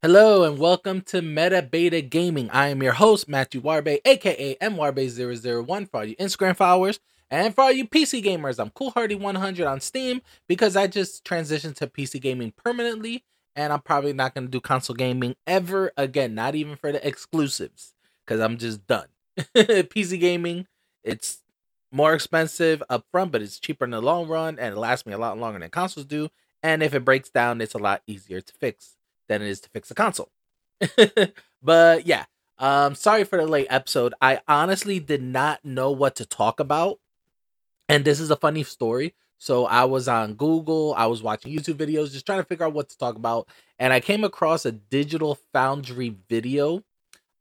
Hello and welcome to Meta Beta Gaming. I am your host, Matthew Juarbe, aka mjuarbe001 for all you Instagram followers. And for all you PC gamers, I'm coolhardy100 on Steam because I just transitioned to PC gaming permanently. And I'm probably not going to do console gaming ever again, not even for the exclusives, because I'm just done. PC gaming, it's more expensive up front, but it's cheaper in the long run. And it lasts me a lot longer than consoles do. And if it breaks down, it's a lot easier to fix than it is to fix a console. But yeah, sorry for the late episode. I honestly did not know what to talk about. And this is a funny story. So I was on Google, I was watching YouTube videos, just trying to figure out what to talk about. And I came across a Digital Foundry video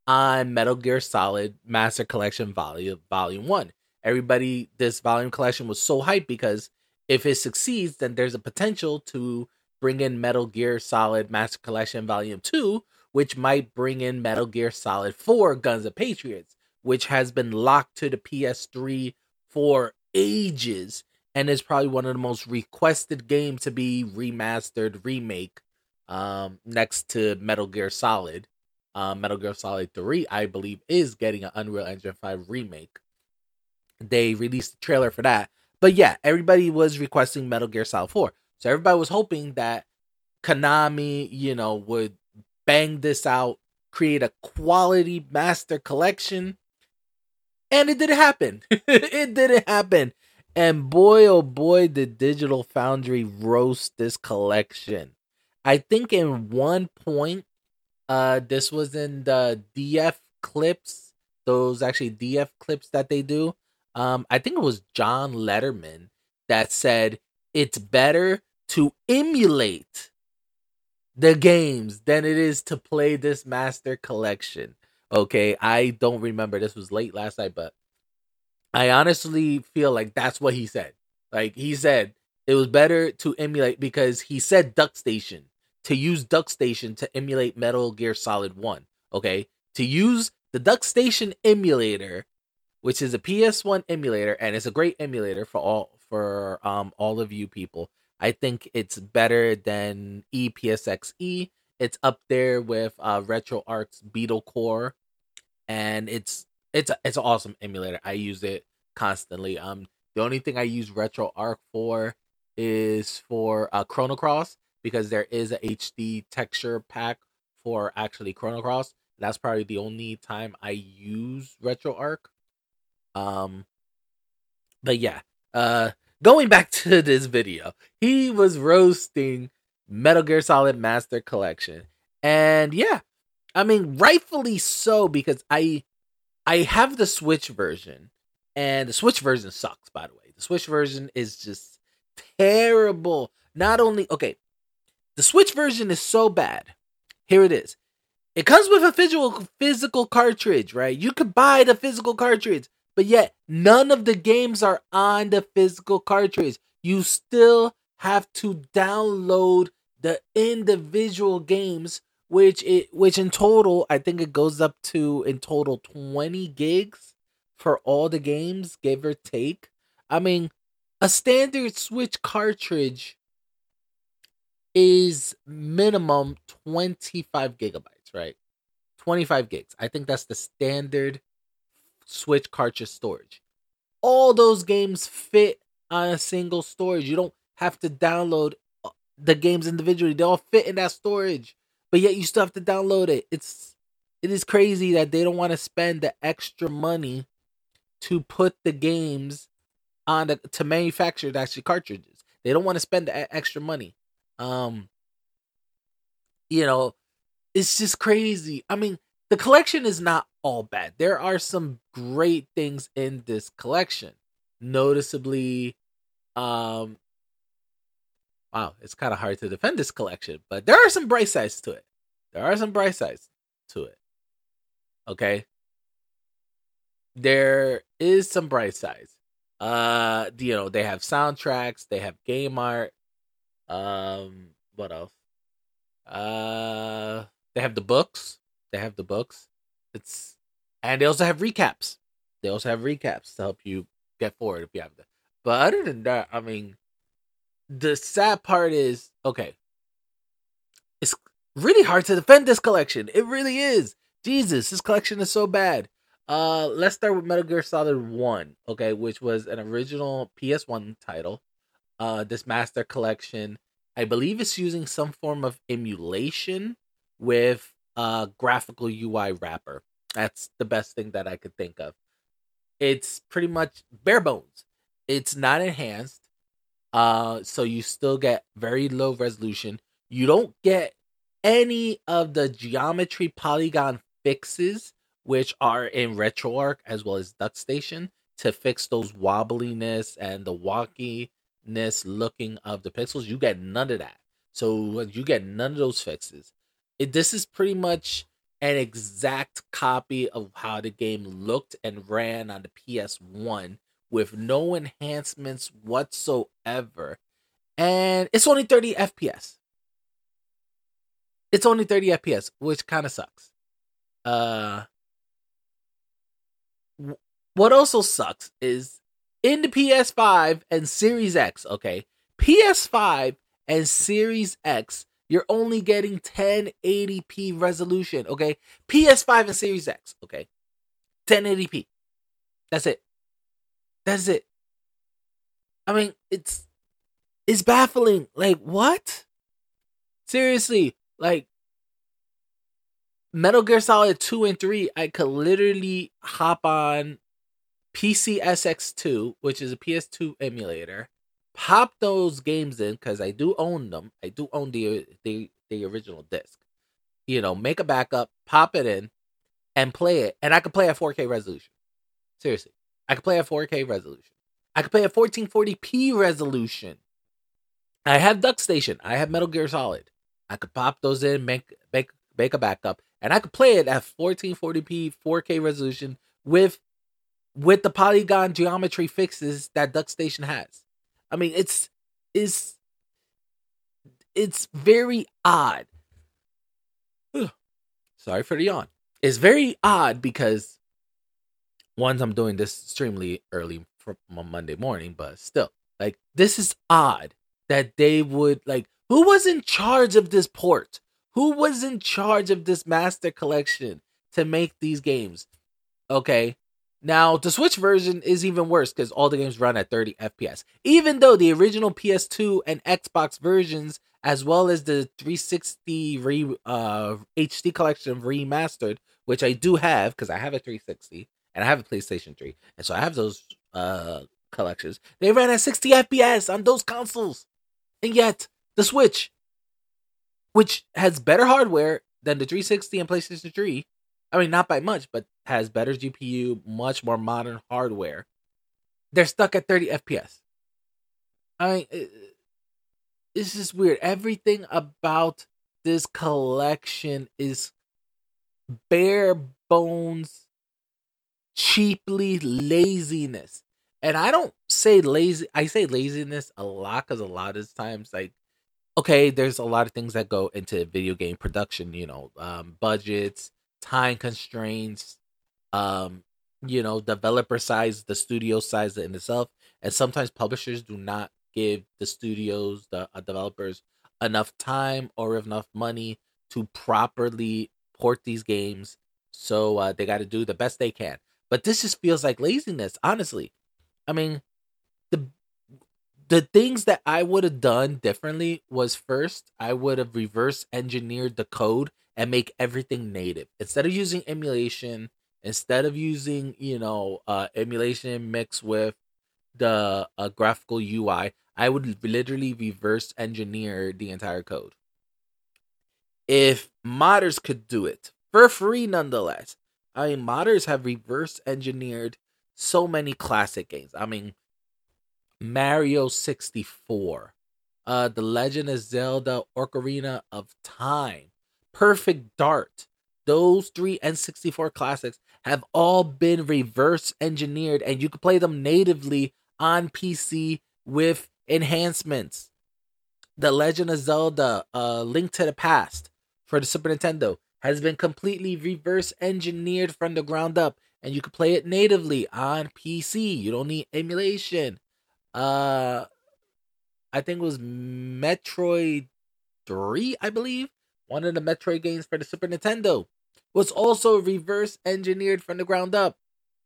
on Metal Gear Solid Master Collection Volume 1. Everybody, this volume collection was so hyped because if it succeeds, then there's a potential to bring in Metal Gear Solid Master Collection Volume 2, which might bring in Metal Gear Solid 4 Guns of Patriots, which has been locked to the PS3 for ages. And it's probably one of the most requested games to be remastered, remake, next to Metal Gear Solid. Metal Gear Solid 3, I believe, is getting an Unreal Engine 5 remake. They released the trailer for that. But yeah, everybody was requesting Metal Gear Solid 4. So everybody was hoping that Konami, would bang this out, create a quality master collection. And it didn't happen. It didn't happen. And boy, oh boy, did Digital Foundry roast this collection. I think in one point, this was in the DF clips. Those actually DF clips that they do. I think it was John Letterman that said, it's better to emulate the games than it is to play this master collection. Okay, I don't remember. This was late last night, but I honestly feel like that's what he said. Like, he said it was better to emulate because he said DuckStation, to use DuckStation to emulate Metal Gear Solid 1. Okay, to use the DuckStation emulator, which is a PS1 emulator, and it's a great emulator for all of you people. I think it's better than EPSXE. It's up there with RetroArch's Beetle Core, and it's an awesome emulator. I use it constantly. The only thing I use RetroArch for is for ChronoCross, because there is a HD texture pack for actually ChronoCross. That's probably the only time I use RetroArch. But yeah, going back to this video, he was roasting Metal Gear Solid Master Collection, and yeah, I mean, rightfully so, because I have the Switch version, and the Switch version sucks, by the way. The Switch version is just terrible. Not only, okay, the Switch version is so bad. Here it is. It comes with a physical cartridge, right? You could buy the physical cartridge, but yet none of the games are on the physical cartridge. You still have to download the individual games, which in total, I think it goes up to, in total, 20 gigs for all the games, give or take. I mean, a standard Switch cartridge is minimum 25 gigabytes, right? 25 gigs. I think that's the standard Switch cartridge storage. All those games fit on a single storage. You don't have to download the games individually. They all fit in that storage. But yet you still have to download it. It is crazy that they don't want to spend the extra money to put the games on to manufacture the actual cartridges. They don't want to spend the extra money. It's just crazy. I mean, the collection is not all bad. There are some great things in this collection. Noticeably, wow, it's kind of hard to defend this collection, but there are some bright sides to it. Okay? There is some bright sides. They have soundtracks, they have game art. What else? They have the books. And they also have recaps. To help you get forward if you have that. But other than that, I mean, the sad part is, okay, it's really hard to defend this collection. It really is. Jesus, this collection is so bad. Let's start with Metal Gear Solid 1, okay, which was an original PS1 title. This Master Collection, I believe it's using some form of emulation with a graphical UI wrapper. That's the best thing that I could think of. It's pretty much bare bones. It's not enhanced, so you still get very low resolution. You don't get any of the geometry polygon fixes, which are in RetroArch as well as DuckStation, to fix those wobbliness and the wonkiness looking of the pixels. You get none of that. So you get none of those fixes. This is pretty much an exact copy of how the game looked and ran on the PS1 with no enhancements whatsoever. And it's only 30 FPS. It's only 30 FPS, which kind of sucks. What also sucks is in the PS5 and Series X, okay? PS5 and Series X, you're only getting 1080p resolution, okay? PS5 and Series X, okay? 1080p. That's it. That's it. I mean, it's baffling. Like, what? Seriously, like, Metal Gear Solid 2 and 3, I could literally hop on PCSX2, which is a PS2 emulator, pop those games in, because I do own them. I do own the original disc. You know, make a backup, pop it in, and play it. And I could play at 4K resolution. Seriously. I could play at 4K resolution. I could play at 1440p resolution. I have DuckStation. I have Metal Gear Solid. I could pop those in, make a backup, and I could play it at 1440p 4K resolution with the polygon geometry fixes that DuckStation has. I mean, it's very odd. Ugh. Sorry for the yawn. It's very odd because, once I'm doing this extremely early from Monday morning, but still, like, this is odd that they would, like, who was in charge of this port? Who was in charge of this Master Collection to make these games? Okay. Now, the Switch version is even worse because all the games run at 30 FPS. Even though the original PS2 and Xbox versions, as well as the 360 HD Collection Remastered, which I do have because I have a 360 and I have a PlayStation 3. And so I have those collections. They ran at 60 FPS on those consoles. And yet, the Switch, which has better hardware than the 360 and PlayStation 3, I mean, not by much, but has better GPU, much more modern hardware, they're stuck at 30 FPS. I mean, it's just weird. Everything about this collection is bare bones, cheaply laziness. And I don't say lazy. I say laziness a lot because a lot of times, like, okay, there's a lot of things that go into video game production, you know, budgets, time constraints, you know, developer size, the studio size in itself, and sometimes publishers do not give the studios, the developers, enough time or enough money to properly port these games, so they got to do the best they can. But this just feels like laziness, honestly. I mean, the things that I would have done differently was, first, I would have reverse engineered the code and make everything native. Instead of using emulation, you know, emulation mixed with the graphical UI, I would literally reverse engineer the entire code. If modders could do it, for free nonetheless. I mean, modders have reverse engineered so many classic games. I mean, Mario 64, The Legend of Zelda Ocarina of Time, Perfect Dark, those three N64 classics have all been reverse engineered, and you can play them natively on PC with enhancements. The Legend of Zelda Link to the Past for the Super Nintendo has been completely reverse engineered from the ground up, and you can play it natively on PC. You don't need emulation. I think it was Metroid 3, I believe, one of the Metroid games for the Super Nintendo, was also reverse engineered from the ground up.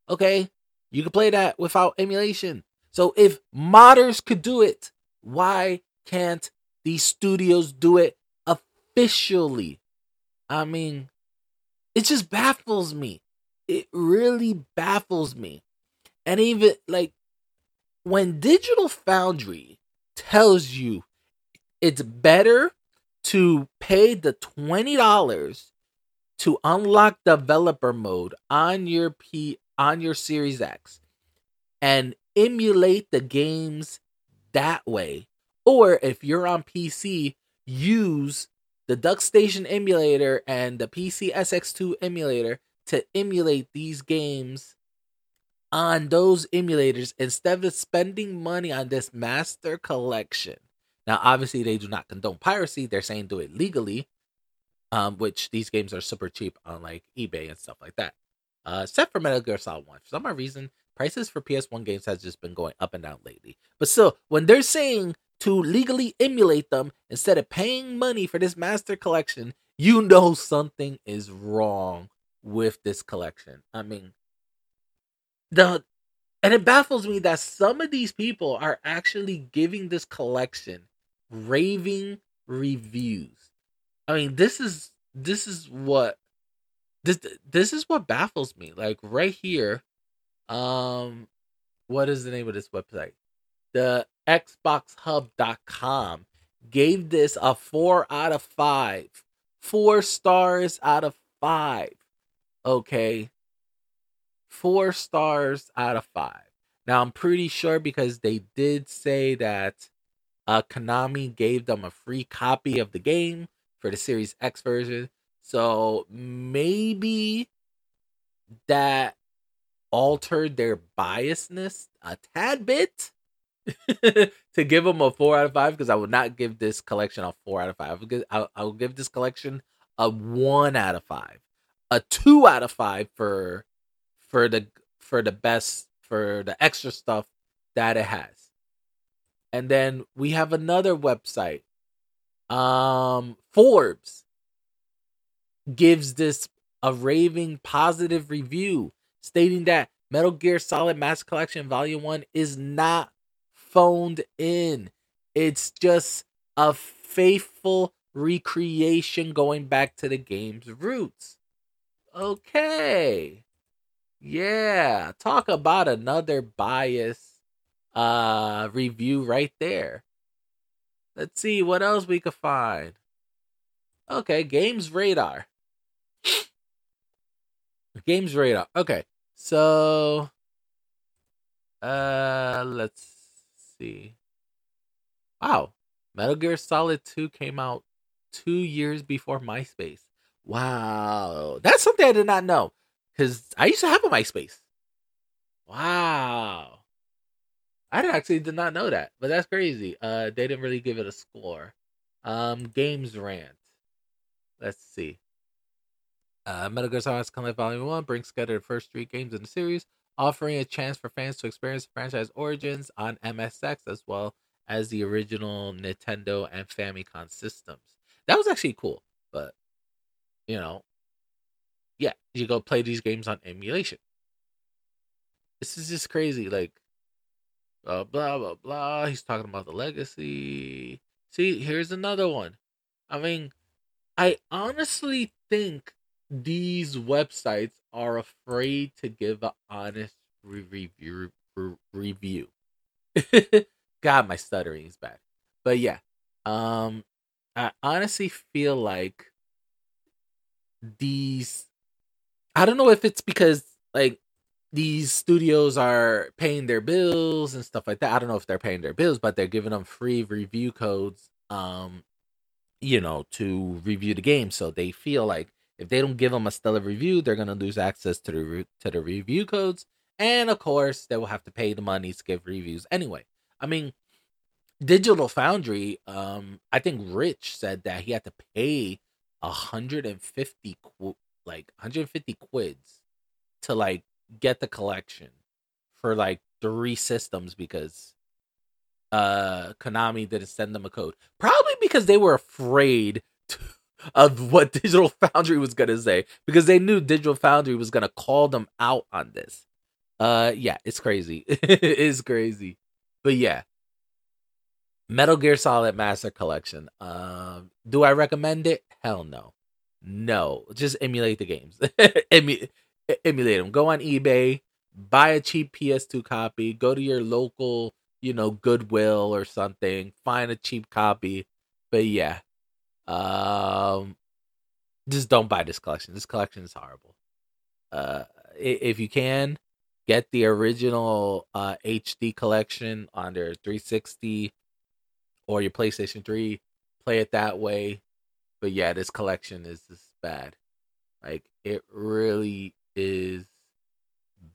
Okay, you can play that without emulation. So if modders could do it, why can't these studios do it officially? I mean, it just baffles me. It really baffles me. And even like when Digital Foundry tells you it's better to pay the $20 to unlock developer mode on your Series X and emulate the games that way, or if you're on PC, use the DuckStation emulator and the PCSX2 emulator to emulate these games on those emulators instead of spending money on this master collection. Now, obviously, they do not condone piracy. They're saying do it legally, which these games are super cheap on like eBay and stuff like that. Except for Metal Gear Solid 1. For some odd reason, prices for PS1 games has just been going up and down lately. But still, when they're saying to legally emulate them instead of paying money for this master collection, you know something is wrong with this collection. I mean, and it baffles me that some of these people are actually giving this collection raving reviews. I mean, this is what baffles me. Like right here, what is the name of this website? The xboxhub.com gave this a 4 out of 5. 4 stars out of 5. Okay. 4 stars out of 5. Now, I'm pretty sure because they did say that Konami gave them a free copy of the game for the Series X version. So maybe that altered their biasness a tad bit to give them a 4 out of 5, because I would not give this collection a 4 out of 5. I would give this collection a 1 out of 5. A 2 out of 5 for the extra stuff that it has. And then we have another website. Forbes gives this a raving positive review, stating that Metal Gear Solid Master Collection Volume 1 is not phoned in. It's just a faithful recreation going back to the game's roots. Okay. Yeah, talk about another biased review right there. Let's see what else we could find. Okay, Games Radar. Games Radar. Okay, so let's see. Wow, Metal Gear Solid 2 came out 2 years before MySpace. Wow, that's something I did not know. Because I used to have a MySpace. Wow. I actually did not know that. But that's crazy. They didn't really give it a score. Games Rant. Let's see. Metal Gear Solid Master Volume 1 brings together the first 3 games in the series, offering a chance for fans to experience the franchise origins on MSX as well as the original Nintendo and Famicom systems. That was actually cool. But, you know, yeah, you go play these games on emulation. This is just crazy. Like, blah, blah, blah. He's talking about the legacy. See, here's another one. I mean, I honestly think these websites are afraid to give an honest review. God, my stuttering is bad. But yeah, I honestly feel like these... I don't know if it's because like these studios are paying their bills and stuff like that. I don't know if they're paying their bills, but they're giving them free review codes, to review the game. So they feel like if they don't give them a stellar review, they're gonna lose access to the review codes, and of course they will have to pay the money to give reviews anyway. I mean, Digital Foundry, I think Rich said that he had to pay 150 quids to like get the collection for like 3 systems because Konami didn't send them a code. Probably because they were afraid of what Digital Foundry was going to say, because they knew Digital Foundry was going to call them out on this. Yeah, it's crazy. It is crazy. But yeah, Metal Gear Solid Master Collection. Do I recommend it? Hell no. No, just emulate the games. Emulate them. Go on eBay, buy a cheap PS2 copy, go to your local, you know, Goodwill or something, find a cheap copy. But yeah, just don't buy this collection. This collection is horrible. If you can, get the original HD collection on their 360 or your PlayStation 3. Play it that way. But yeah, this collection is just bad. Like, it really is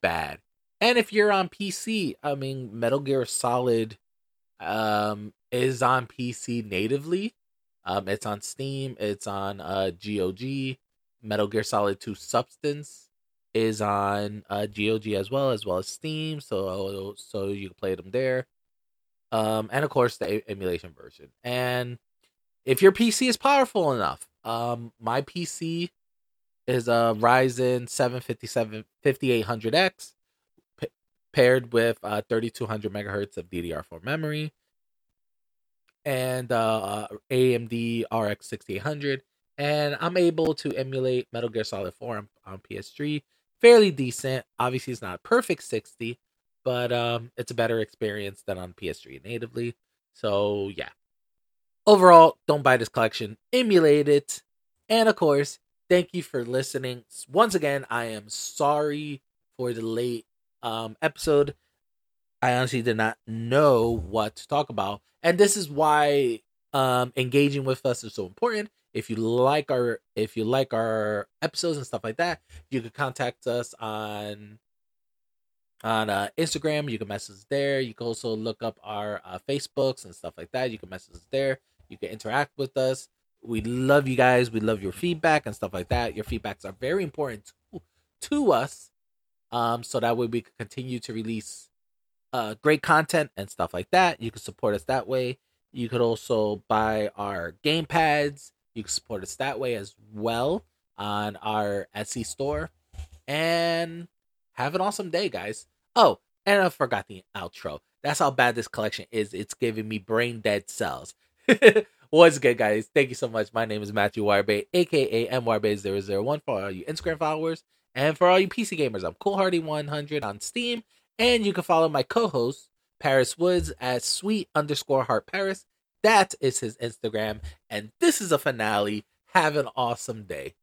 bad. And if you're on PC, I mean, Metal Gear Solid is on PC natively. It's on Steam. It's on GOG. Metal Gear Solid 2 Substance is on GOG as well as Steam. So you can play them there. And of course, the emulation version. And if your PC is powerful enough, my PC is a Ryzen 757 5800X paired with 3200 megahertz of DDR4 memory and AMD RX 6800, and I'm able to emulate Metal Gear Solid 4 on PS3 fairly decent. Obviously, it's not a perfect 60, but it's a better experience than on PS3 natively. So yeah, overall, don't buy this collection. Emulate it, and of course, thank you for listening. Once again, I am sorry for the late episode. I honestly did not know what to talk about. And this is why engaging with us is so important. If you like our episodes and stuff like that, you can contact us on Instagram. You can message us there. You can also look up our Facebooks and stuff like that. You can message us there. You can interact with us. We love you guys. We love your feedback and stuff like that. Your feedbacks are very important to us. So that way we can continue to release great content and stuff like that. You can support us that way. You could also buy our game pads. You can support us that way as well on our Etsy store. And have an awesome day, guys. Oh, and I forgot the outro. That's how bad this collection is. It's giving me brain dead cells. What's good, guys? Thank you so much. My name is Matthew Juarbe, aka mjuarbe001 for all you Instagram followers and for all you PC gamers. I'm coolhardy100 on Steam, and you can follow my co-host Paris Woods at @sweet_heart Paris. That is his Instagram, and this is a finale. Have an awesome day.